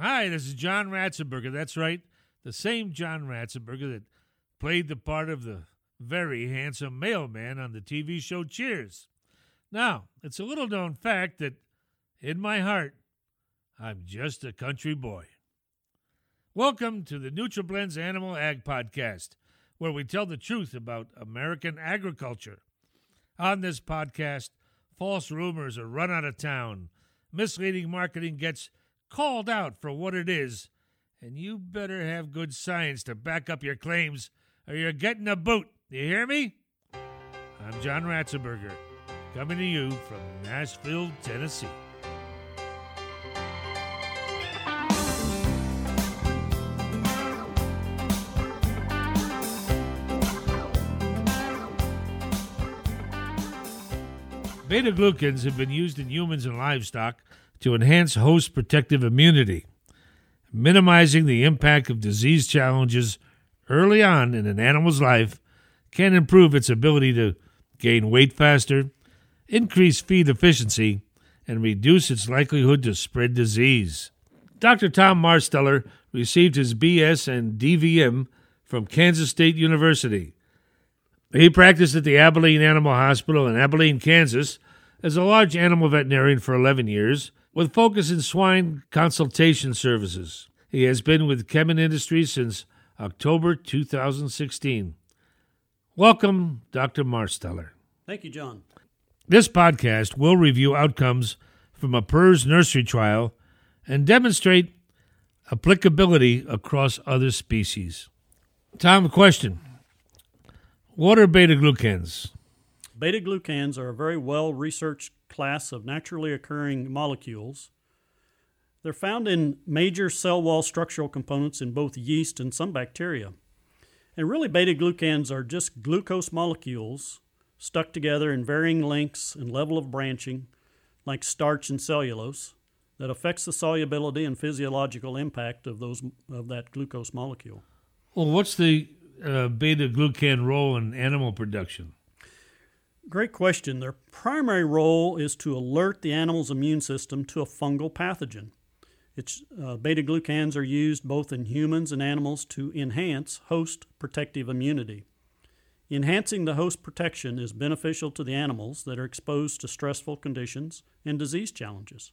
Hi, this is John Ratzenberger. That's right, the same John Ratzenberger that played the part of the very handsome mailman on the TV show Cheers. Now, it's a little-known fact that, in my heart, I'm just a country boy. Welcome to the NutriBlends Animal Ag Podcast, where we tell the truth about American agriculture. On this podcast, false rumors are run out of town, misleading marketing gets called out for what it is, and you better have good science to back up your claims, or you're getting a boot. You hear me? I'm John Ratzenberger, coming to you from Nashville, Tennessee. Beta-glucans have been used in humans and livestock to enhance host protective immunity, minimizing the impact of disease challenges early on in an animal's life can improve its ability to gain weight faster, increase feed efficiency, and reduce its likelihood to spread disease. Dr. Tom Marsteller received his BS and DVM from Kansas State University. He practiced at the Abilene Animal Hospital in Abilene, Kansas, as a large animal veterinarian for 11 years, with focus in swine consultation services. He has been with Kemin Industries since October 2016. Welcome, Dr. Marsteller. Thank you, John. This podcast will review outcomes from a PERS nursery trial and demonstrate applicability across other species. Tom, question. What are beta-glucans? Beta-glucans are a very well-researched class of naturally occurring molecules. They're found in major cell wall structural components in both yeast and some bacteria. And really, beta-glucans are just glucose molecules stuck together in varying lengths and level of branching, like starch and cellulose, that affects the solubility and physiological impact of that glucose molecule. Well, what's the beta-glucan role in animal production? Great question. Their primary role is to alert the animal's immune system to a fungal pathogen. Beta-glucans are used both in humans and animals to enhance host protective immunity. Enhancing the host protection is beneficial to the animals that are exposed to stressful conditions and disease challenges.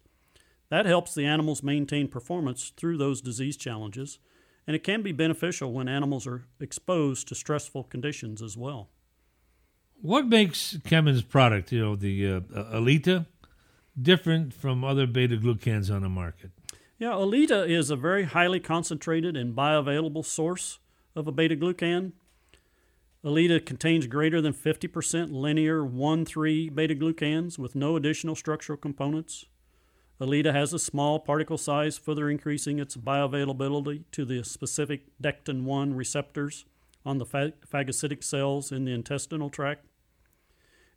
That helps the animals maintain performance through those disease challenges, and it can be beneficial when animals are exposed to stressful conditions as well. What makes Kemin's product, the Alita, different from other beta-glucans on the market? Yeah, Alita is a very highly concentrated and bioavailable source of a beta-glucan. Alita contains greater than 50% linear 1,3 beta-glucans with no additional structural components. Alita has a small particle size, further increasing its bioavailability to the specific Dectin-1 receptors on the phagocytic cells in the intestinal tract.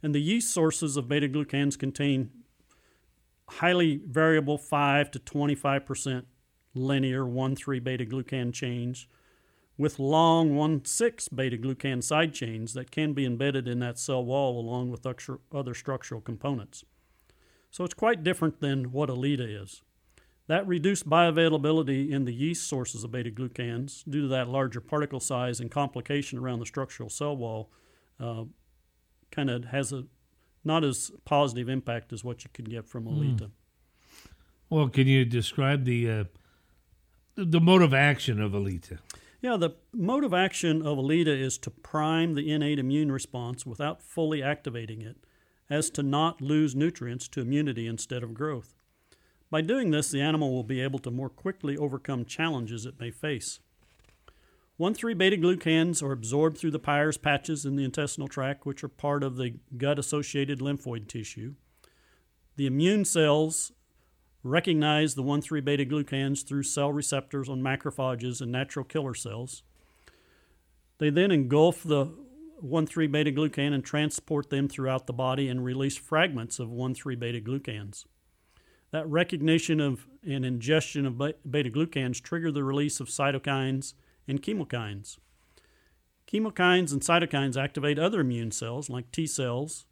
And the yeast sources of beta-glucans contain highly variable 5 to 25% linear 1,3 beta-glucan chains with long 1,6 beta-glucan side chains that can be embedded in that cell wall along with other structural components. So it's quite different than what Alita is. That reduced bioavailability in the yeast sources of beta-glucans due to that larger particle size and complication around the structural cell wall kind of has a not as positive impact as what you can get from Alita. Well, can you describe the mode of action of Alita? Yeah, the mode of action of Alita is to prime the innate immune response without fully activating it, as to not lose nutrients to immunity instead of growth. By doing this, the animal will be able to more quickly overcome challenges it may face. 1,3 beta-glucans are absorbed through the Peyer's patches in the intestinal tract, which are part of the gut-associated lymphoid tissue. The immune cells recognize the 1,3 beta-glucans through cell receptors on macrophages and natural killer cells. They then engulf the 1,3 beta-glucan and transport them throughout the body and release fragments of 1,3 beta-glucans. That recognition of and ingestion of beta-glucans trigger the release of cytokines and chemokines. Chemokines and cytokines activate other immune cells like T cells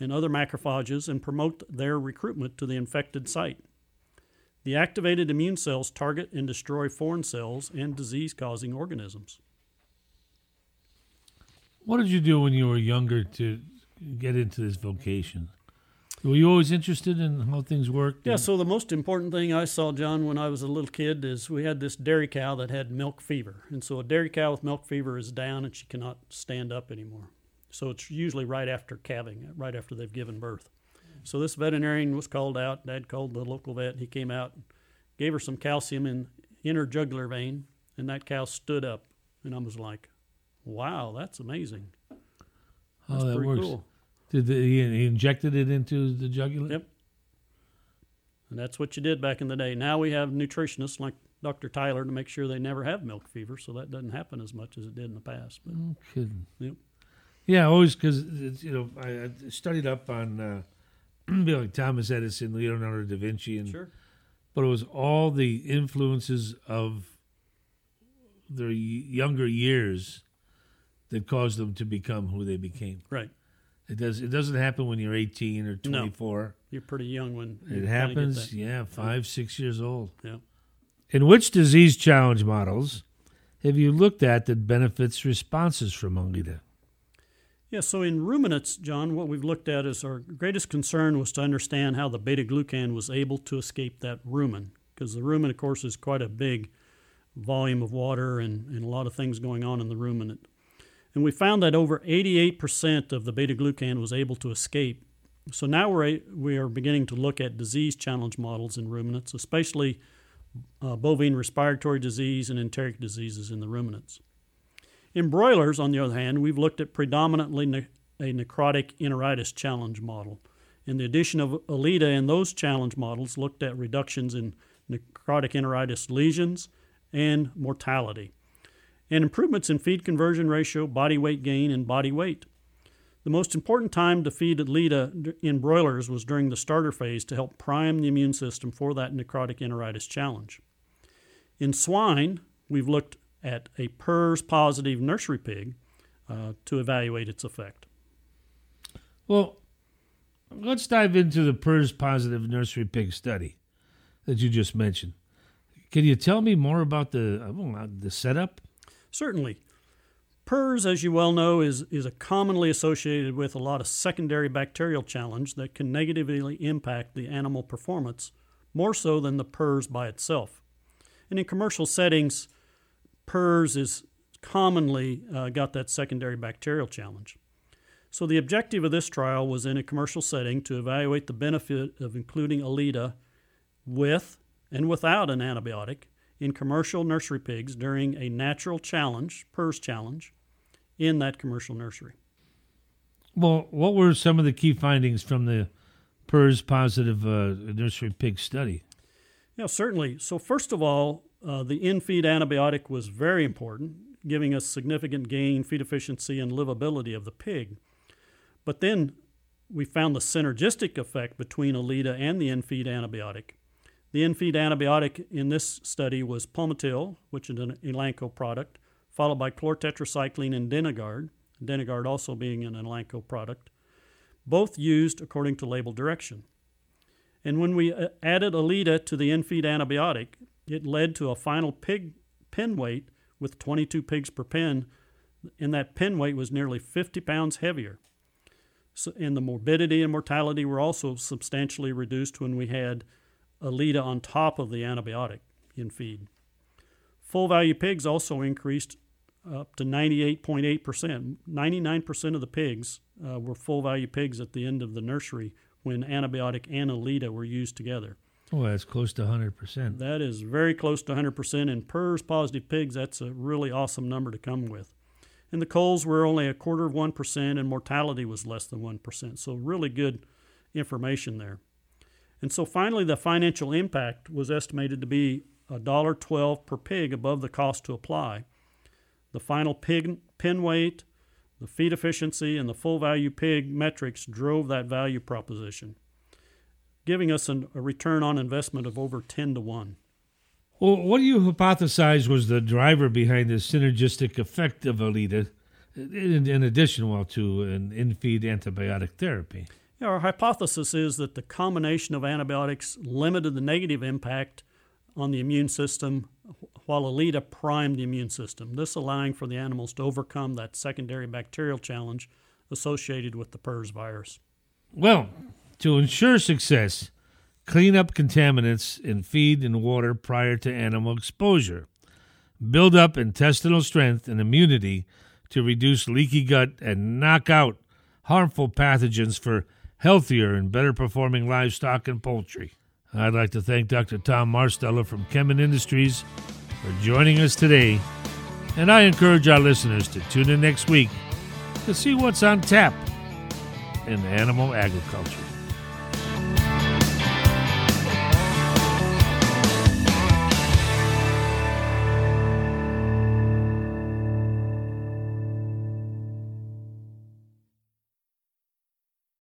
and other macrophages and promote their recruitment to the infected site. The activated immune cells target and destroy foreign cells and disease-causing organisms. What did you do when you were younger to get into this vocation? Were you always interested in how things worked? Yeah, so the most important thing I saw, John, when I was a little kid is we had this dairy cow that had milk fever. And so a dairy cow with milk fever is down and she cannot stand up anymore. So it's usually right after calving, right after they've given birth. So this veterinarian was called out. Dad called the local vet. He came out, gave her some calcium in her jugular vein, and that cow stood up. And I was like, wow, that's amazing. That's that works. Cool. He injected it into the jugular? Yep. And that's what you did back in the day. Now we have nutritionists like Dr. Tyler to make sure they never have milk fever, so that doesn't happen as much as it did in the past. But, no kidding. Yep. Yeah, always because, I studied up on like Thomas Edison, Leonardo da Vinci. And, sure. But it was all the influences of their younger years that caused them to become who they became. Right. It doesn't happen when you're 18 or 24. No, you're pretty young when it happens. Yeah, 5, 6 years old. Yeah. In which disease challenge models have you looked at that benefits responses from Alita? Yeah, so in ruminants, John, what we've looked at is our greatest concern was to understand how the beta-glucan was able to escape that rumen, because the rumen, of course, is quite a big volume of water and a lot of things going on in the ruminant. And we found that over 88% of the beta-glucan was able to escape. So now we are beginning to look at disease challenge models in ruminants, especially bovine respiratory disease and enteric diseases in the ruminants. In broilers, on the other hand, we've looked at predominantly a necrotic enteritis challenge model. And the addition of Alita in those challenge models looked at reductions in necrotic enteritis lesions and mortality, and improvements in feed conversion ratio, body weight gain, and body weight. The most important time to feed Alita in broilers was during the starter phase to help prime the immune system for that necrotic enteritis challenge. In swine, we've looked at a PERS positive nursery pig to evaluate its effect. Well, let's dive into the PERS positive nursery pig study that you just mentioned. Can you tell me more about the setup? Certainly. PERS, as you well know, is a commonly associated with a lot of secondary bacterial challenge that can negatively impact the animal performance, more so than the PERS by itself. And in commercial settings, PERS is commonly got that secondary bacterial challenge. So the objective of this trial was in a commercial setting to evaluate the benefit of including Alita with and without an antibiotic in commercial nursery pigs during a natural challenge, PERS challenge, in that commercial nursery. Well, what were some of the key findings from the PERS positive nursery pig study? Yeah, certainly. So first of all, the in-feed antibiotic was very important, giving us significant gain, feed efficiency, and livability of the pig. But then we found the synergistic effect between Alita and the in-feed antibiotic. The in-feed antibiotic in this study was Pulmotil, which is an Elanco product, followed by Chlortetracycline and Denegard, Denegard also being an Elanco product, both used according to label direction. And when we added Alita to the in-feed antibiotic, it led to a final pig pen weight with 22 pigs per pen, and that pen weight was nearly 50 pounds heavier. So, and the morbidity and mortality were also substantially reduced when we had Alita on top of the antibiotic in feed. Full value pigs also increased up to 98.8%. 99% of the pigs were full value pigs at the end of the nursery when antibiotic and Alita were used together. Oh, that's close to 100%. That is very close to 100%. In PERS positive pigs, that's a really awesome number to come with. And the culls were only 0.25%, and mortality was less than 1%. So really good information there. And so finally, the financial impact was estimated to be $1.12 per pig above the cost to apply. The final pig pen weight, the feed efficiency, and the full value pig metrics drove that value proposition, giving us a return on investment of over 10-1. Well, what do you hypothesize was the driver behind the synergistic effect of Alita in addition to an in-feed antibiotic therapy? Yeah, our hypothesis is that the combination of antibiotics limited the negative impact on the immune system while Alita primed the immune system, this allowing for the animals to overcome that secondary bacterial challenge associated with the PERS virus. Well, to ensure success, clean up contaminants in feed and water prior to animal exposure. Build up intestinal strength and immunity to reduce leaky gut and knock out harmful pathogens for healthier and better performing livestock and poultry. I'd like to thank Dr. Tom Marsteller from Kemin Industries for joining us today, and I encourage our listeners to tune in next week to see what's on tap in animal agriculture.